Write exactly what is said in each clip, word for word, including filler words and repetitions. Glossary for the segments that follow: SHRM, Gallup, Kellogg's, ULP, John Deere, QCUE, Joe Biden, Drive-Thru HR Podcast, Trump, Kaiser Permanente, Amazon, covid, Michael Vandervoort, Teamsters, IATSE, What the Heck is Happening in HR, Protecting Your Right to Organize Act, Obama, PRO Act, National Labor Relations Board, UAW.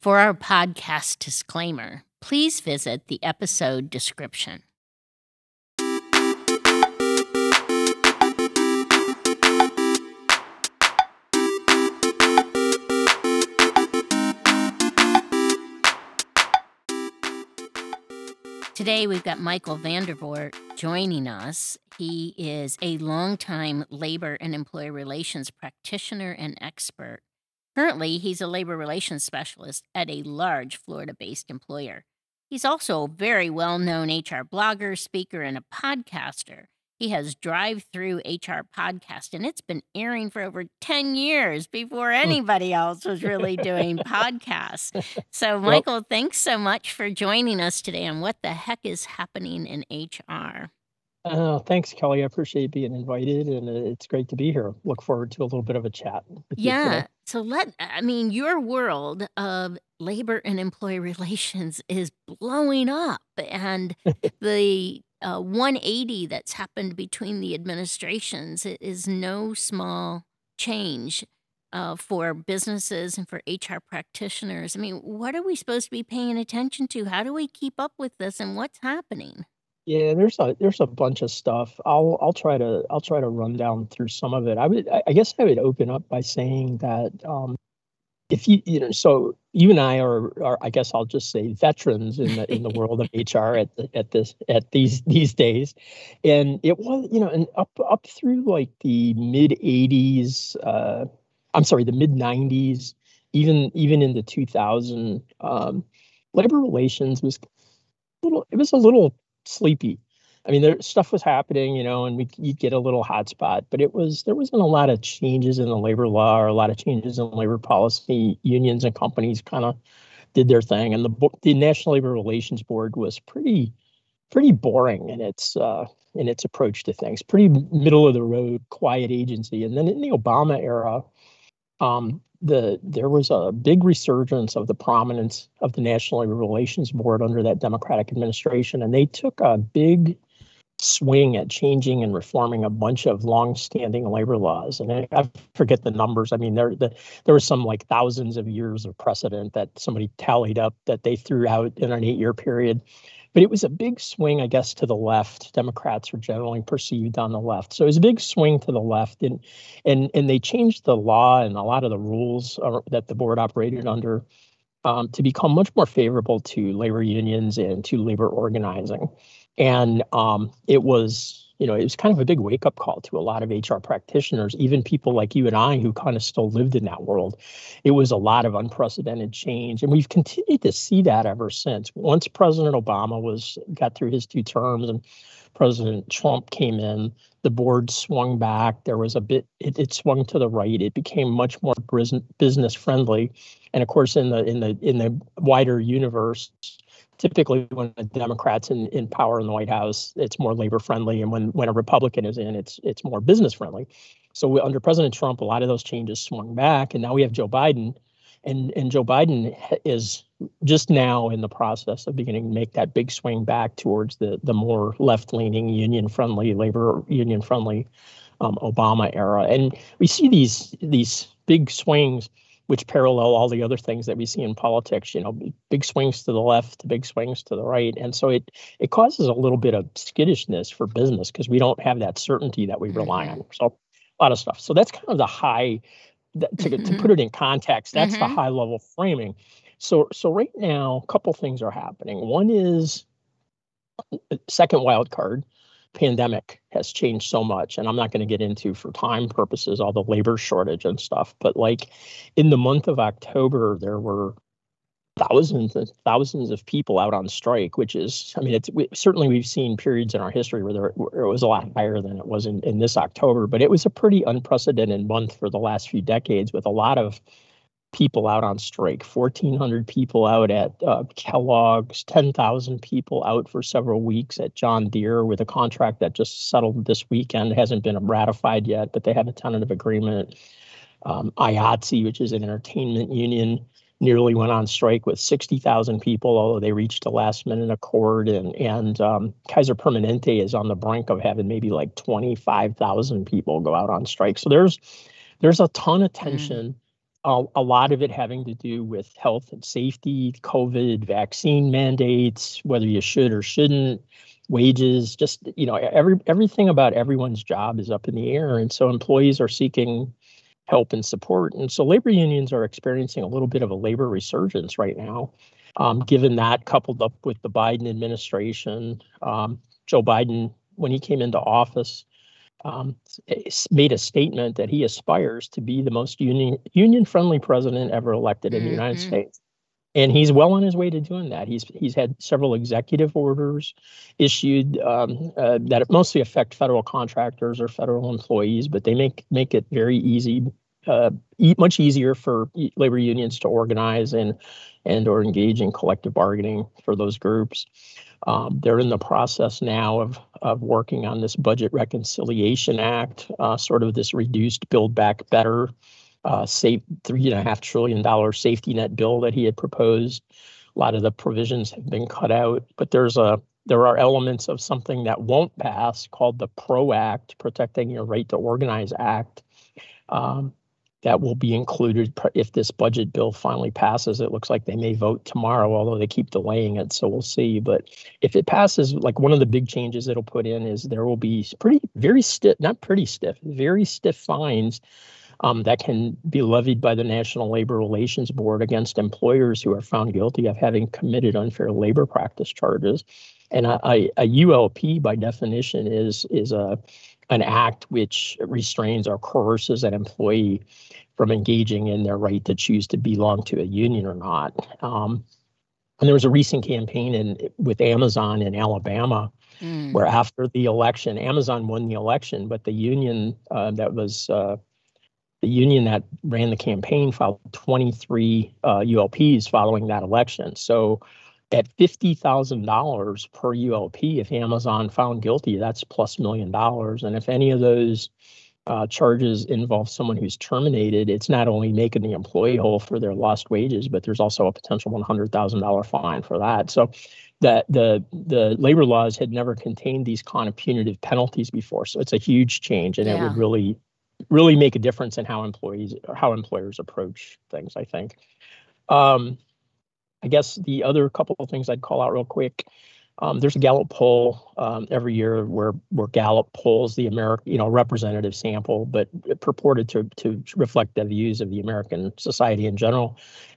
For our podcast disclaimer, please visit the episode description. Today, we've got Michael Vandervoort joining us. He is a longtime labor and employee relations practitioner and expert. Currently, he's a labor relations specialist at a large Florida-based employer. He's also a very well-known H R blogger, speaker, and a podcaster. He has Drive-Thru H R Podcast, and it's been airing for over ten years before anybody else was really doing podcasts. So, Michael, well, thanks so much for joining us today on What the Heck is Happening in H R. Oh, thanks, Kelly. I appreciate being invited, and it's great to be here. Look forward to a little bit of a chat. Yeah. So, let I mean, your world of labor and employee relations is blowing up, and the Uh, one eighty that's happened between the administrations is no small change uh, for businesses and for H R practitioners. I mean, what are we supposed to be paying attention to? How do we keep up with this, and what's happening? Yeah, there's a there's a bunch of stuff. I'll I'll try to I'll try to run down through some of it. I would I guess I would open up by saying that um, if you you know so. You and I are, are, I guess I'll just say, veterans in the in the world of H R at the, at this at these these days, and it was you know and up up through like the mid eighties, uh, I'm sorry, the mid nineties, even even in the two thousand, um, labor relations was a little it was a little sleepy. I mean, there stuff was happening, you know, and we you'd get a little hotspot, but it was there wasn't a lot of changes in the labor law or a lot of changes in labor policy. Unions and companies kind of did their thing, and the the National Labor Relations Board was pretty pretty boring in its uh, in its approach to things. Pretty middle of the road, quiet agency. And then in the Obama era, um, the there was a big resurgence of the prominence of the National Labor Relations Board under that Democratic administration, and they took a big swing at changing and reforming a bunch of long-standing labor laws, and I, I forget the numbers. I mean, there the, there were some like thousands of years of precedent that somebody tallied up that they threw out in an eight-year period. But it was a big swing, I guess, to the left. Democrats were generally perceived on the left, so it was a big swing to the left, and and and they changed the law and a lot of the rules that the board operated under um, to become much more favorable to labor unions and to labor organizing. And um, it was, you know, it was kind of a big wake-up call to a lot of H R practitioners, even people like you and I who kind of still lived in that world. It was a lot of unprecedented change, and we've continued to see that ever since. Once President Obama was got through his two terms and President Trump came in, the board swung back. There was a bit, it, it swung to the right. It became much more business friendly, and of course, in the in the in the wider universe. Typically, when the Democrats in, in power in the White House, it's more labor friendly, and when, when a Republican is in, it's it's more business friendly. So we, under President Trump, a lot of those changes swung back, and now we have Joe Biden, and and Joe Biden is just now in the process of beginning to make that big swing back towards the the more left leaning, union friendly, labor union friendly um, Obama era, and we see these these big swings, which parallel all the other things that we see in politics, you know, big swings to the left, big swings to the right. And so it it causes a little bit of skittishness for business because we don't have that certainty that we rely on. So a lot of stuff. So that's kind of the high, that, to, mm-hmm. to put it in context, that's mm-hmm. the high level framing. So, so right now, a couple things are happening. One is second wild card. Pandemic has changed so much, and I'm not going to get into for time purposes all the labor shortage and stuff, but like in the month of October, there were thousands and thousands of people out on strike, which is, I mean, it's we, certainly we've seen periods in our history where, there, where it was a lot higher than it was in, in this October, but it was a pretty unprecedented month for the last few decades with a lot of people out on strike, fourteen hundred people out at uh, Kellogg's, ten thousand people out for several weeks at John Deere with a contract that just settled this weekend. It hasn't been ratified yet, but they have a tentative agreement. Um, I A T S E, which is an entertainment union, nearly went on strike with sixty thousand people, although they reached a last-minute accord. And, and um, Kaiser Permanente is on the brink of having maybe like twenty-five thousand people go out on strike. So there's, there's a ton of tension. Mm-hmm. a, a lot of it having to do with health and safety, COVID, vaccine mandates, whether you should or shouldn't, wages, just, you know, every everything about everyone's job is up in the air. And so employees are seeking help and support. And so labor unions are experiencing a little bit of a labor resurgence right now, um, given that coupled up with the Biden administration. Um, Joe Biden, when he came into office, um, made a statement that he aspires to be the most union union-friendly president ever elected in mm-hmm. the United States. And he's well on his way to doing that. He's he's had several executive orders issued um, uh, that mostly affect federal contractors or federal employees, but they make make it very easy, uh, e- much easier for labor unions to organize and and or engage in collective bargaining for those groups. Um, they're in the process now of of working on this Budget Reconciliation Act, uh, sort of this reduced Build Back Better Uh, save three and a half trillion dollar safety net bill that he had proposed. A lot of the provisions have been cut out, but there's a there are elements of something that won't pass called the PRO Act, Protecting Your Right to Organize Act, um, that will be included if this budget bill finally passes. It looks like they may vote tomorrow, although they keep delaying it, so we'll see. But if it passes, like one of the big changes it'll put in is there will be pretty very stiff, not pretty stiff, very stiff fines Um, that can be levied by the National Labor Relations Board against employers who are found guilty of having committed unfair labor practice charges. And a, a, a U L P, by definition, is is a an act which restrains or coerces an employee from engaging in their right to choose to belong to a union or not. Um, and there was a recent campaign in with Amazon in Alabama, mm. where after the election, Amazon won the election, but the union uh, that was uh, The union that ran the campaign filed twenty-three uh, U L Ps following that election. So at fifty thousand dollars per U L P, if Amazon found guilty, that's plus million dollars. And if any of those uh, charges involve someone who's terminated, it's not only making the employee whole for their lost wages, but there's also a potential one hundred thousand dollars fine for that. So that the the labor laws had never contained these kind of punitive penalties before. So it's a huge change, and yeah. it would really... really make a difference in how employees, how employers approach things, I think. Um, I guess the other couple of things I'd call out real quick, um, there's a Gallup poll um, every year where where Gallup polls the American, you know, representative sample, but purported to to reflect the views of the American society in general.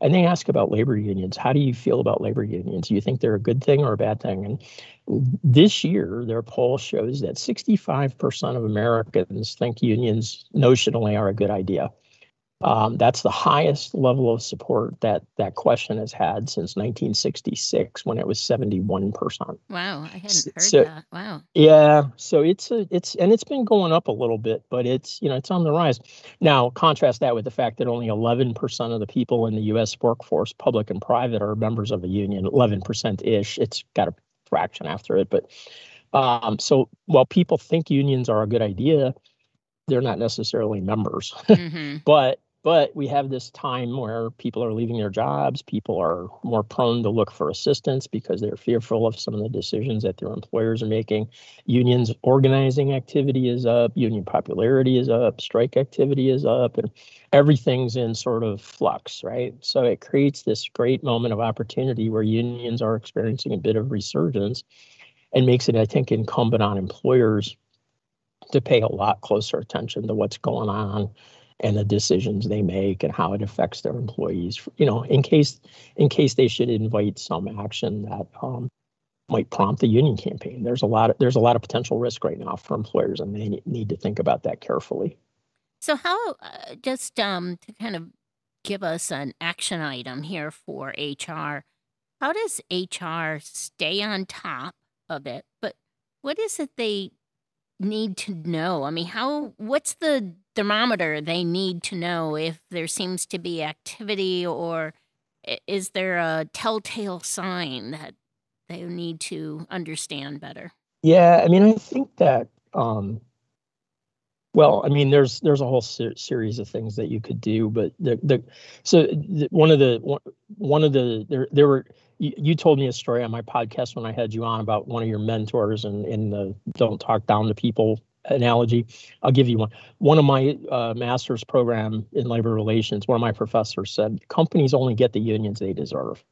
And they ask about labor unions. How do you feel about labor unions? Do you think they're a good thing or a bad thing? And this year, their poll shows that sixty-five percent of Americans think unions notionally are a good idea. Um, that's the highest level of support that that question has had since nineteen sixty-six, when it was seventy-one percent. Wow, I hadn't heard so, that. Wow. Yeah, so it's a, it's and it's been going up a little bit, but it's you know it's on the rise. Now contrast that with the fact that only eleven percent of the people in the U S workforce, public and private, are members of a union. eleven percent ish. It's got a fraction after it, but um, so while people think unions are a good idea, they're not necessarily members, mm-hmm. but. But we have this time where people are leaving their jobs. People are more prone to look for assistance because they're fearful of some of the decisions that their employers are making. Unions organizing activity is up. Union popularity is up. Strike activity is up. And everything's in sort of flux, right? So it creates this great moment of opportunity where unions are experiencing a bit of resurgence and makes it, I think, incumbent on employers to pay a lot closer attention to what's going on and the decisions they make and how it affects their employees, you know, in case in case they should invite some action that um, might prompt the union campaign. There's a lot of, there's a lot of potential risk right now for employers, and they need to think about that carefully. So how, uh, just um, to kind of give us an action item here for H R, how does H R stay on top of it? But what is it they need to know? I mean, how, what's the thermometer they need to know if there seems to be activity, or is there a telltale sign that they need to understand better? Yeah, I mean, I think that, um, well, I mean, there's there's a whole ser- series of things that you could do, but the the so the, one of the one, one of the there there were. You told me a story on my podcast when I had you on about one of your mentors and in, in the Don't Talk Down to People analogy. I'll give you one. One of my uh, master's program in labor relations, one of my professors said, companies only get the unions they deserve.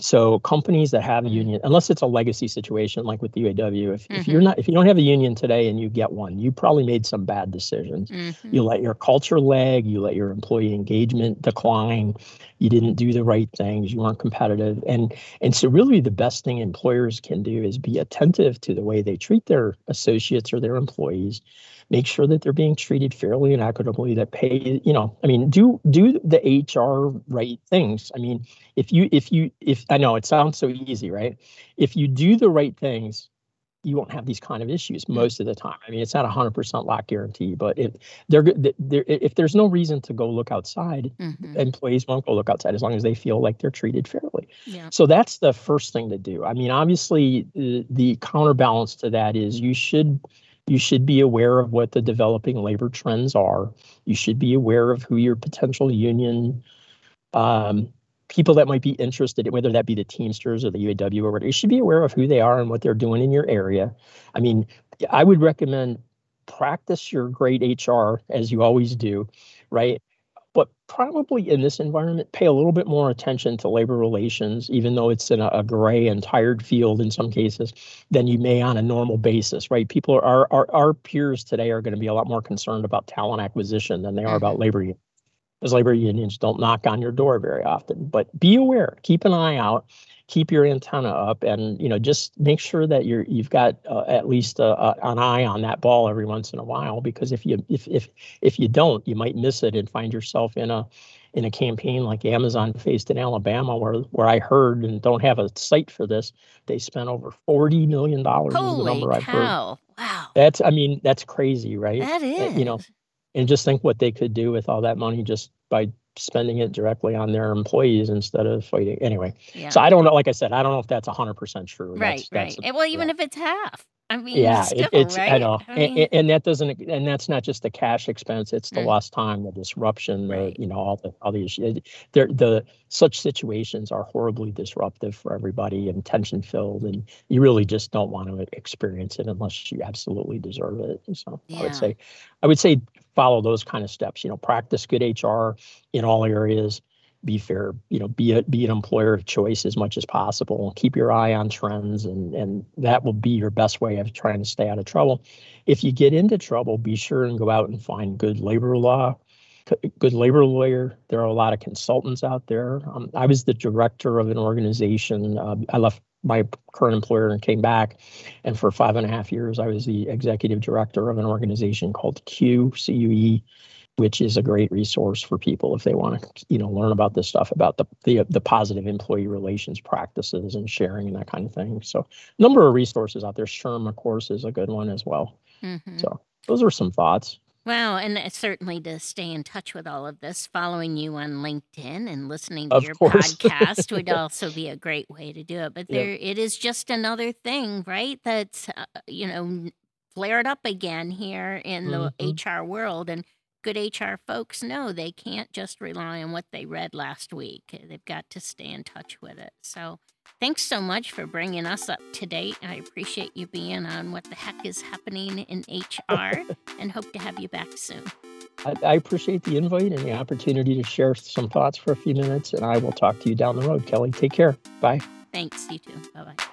So companies that have a union, unless it's a legacy situation like with the U A W, if, mm-hmm. if you're not, if you don't have a union today and you get one, you probably made some bad decisions. Mm-hmm. You let your culture lag, you let your employee engagement decline, you didn't do the right things, you weren't competitive, and and so really the best thing employers can do is be attentive to the way they treat their associates or their employees. Make sure that they're being treated fairly and equitably, that pay, you know, I mean, do do the H R right things. I mean, if you, if you, if, I know it sounds so easy, right? If you do the right things, you won't have these kind of issues most of the time. I mean, it's not a hundred percent lock guarantee, but if they're, they're, if there's no reason to go look outside, mm-hmm. employees won't go look outside as long as they feel like they're treated fairly. Yeah. So that's the first thing to do. I mean, obviously the, the counterbalance to that is you should, You should be aware of what the developing labor trends are. You should be aware of who your potential union um, people that might be interested in, whether that be the Teamsters or the U A W or whatever. You should be aware of who they are and what they're doing in your area. I mean, I would recommend practice your great H R as you always do, right? But probably in this environment, pay a little bit more attention to labor relations, even though it's in a, a gray and tired field in some cases, than you may on a normal basis, right? People are, are, are our peers today are going to be a lot more concerned about talent acquisition than they are about labor unions, because labor unions don't knock on your door very often. But be aware, keep an eye out, keep your antenna up, and you know, just make sure that you're you've got uh, at least a, a, an eye on that ball every once in a while. Because if you if if if you don't, you might miss it and find yourself in a in a campaign like Amazon faced in Alabama, where where I heard, and don't have a site for this, they spent over forty million dollars. Holy cow! I've heard. Wow, that's I mean that's crazy, right? That is, you know. And just think what they could do with all that money just by spending it directly on their employees instead of fighting. Anyway, yeah. So I don't know. Like I said, I don't know if that's one hundred percent true. Right, that's, right. That's a, well, even yeah. if it's half. I mean, yeah, still, it, it's, right? I know. I mean, and, and that doesn't, and that's not just the cash expense. It's the mm. lost time, the disruption, right. the, you know, all the, all the issues. They're, the, such situations are horribly disruptive for everybody and tension filled. And you really just don't want to experience it unless you absolutely deserve it. So yeah. I would say, I would say follow those kind of steps, you know, practice good H R in all areas. Be fair, you know, be a, be an employer of choice as much as possible. Keep your eye on trends, and, and that will be your best way of trying to stay out of trouble. If you get into trouble, be sure and go out and find good labor law, good labor lawyer. There are a lot of consultants out there. Um, I was the director of an organization. Uh, I left my current employer and came back, and for five and a half years, I was the executive director of an organization called Q C U E. Which is a great resource for people if they want to, you know, learn about this stuff, about the, the the positive employee relations practices and sharing and that kind of thing. So a number of resources out there. S H R M, of course, is a good one as well. Mm-hmm. So those are some thoughts. Wow, and certainly to stay in touch with all of this, following you on LinkedIn and listening to of your course. podcast would also be a great way to do it. But there, yep. it is just another thing, right, that's, uh, you know, flared up again here in the mm-hmm. H R world. And good H R folks know they can't just rely on what they read last week. They've got to stay in touch with it. So thanks so much for bringing us up to date. I appreciate you being on What the Heck is Happening in H R, and hope to have you back soon. I, I appreciate the invite and the opportunity to share some thoughts for a few minutes, and I will talk to you down the road, Kelly. Take care. Bye. Thanks. You too. Bye-bye.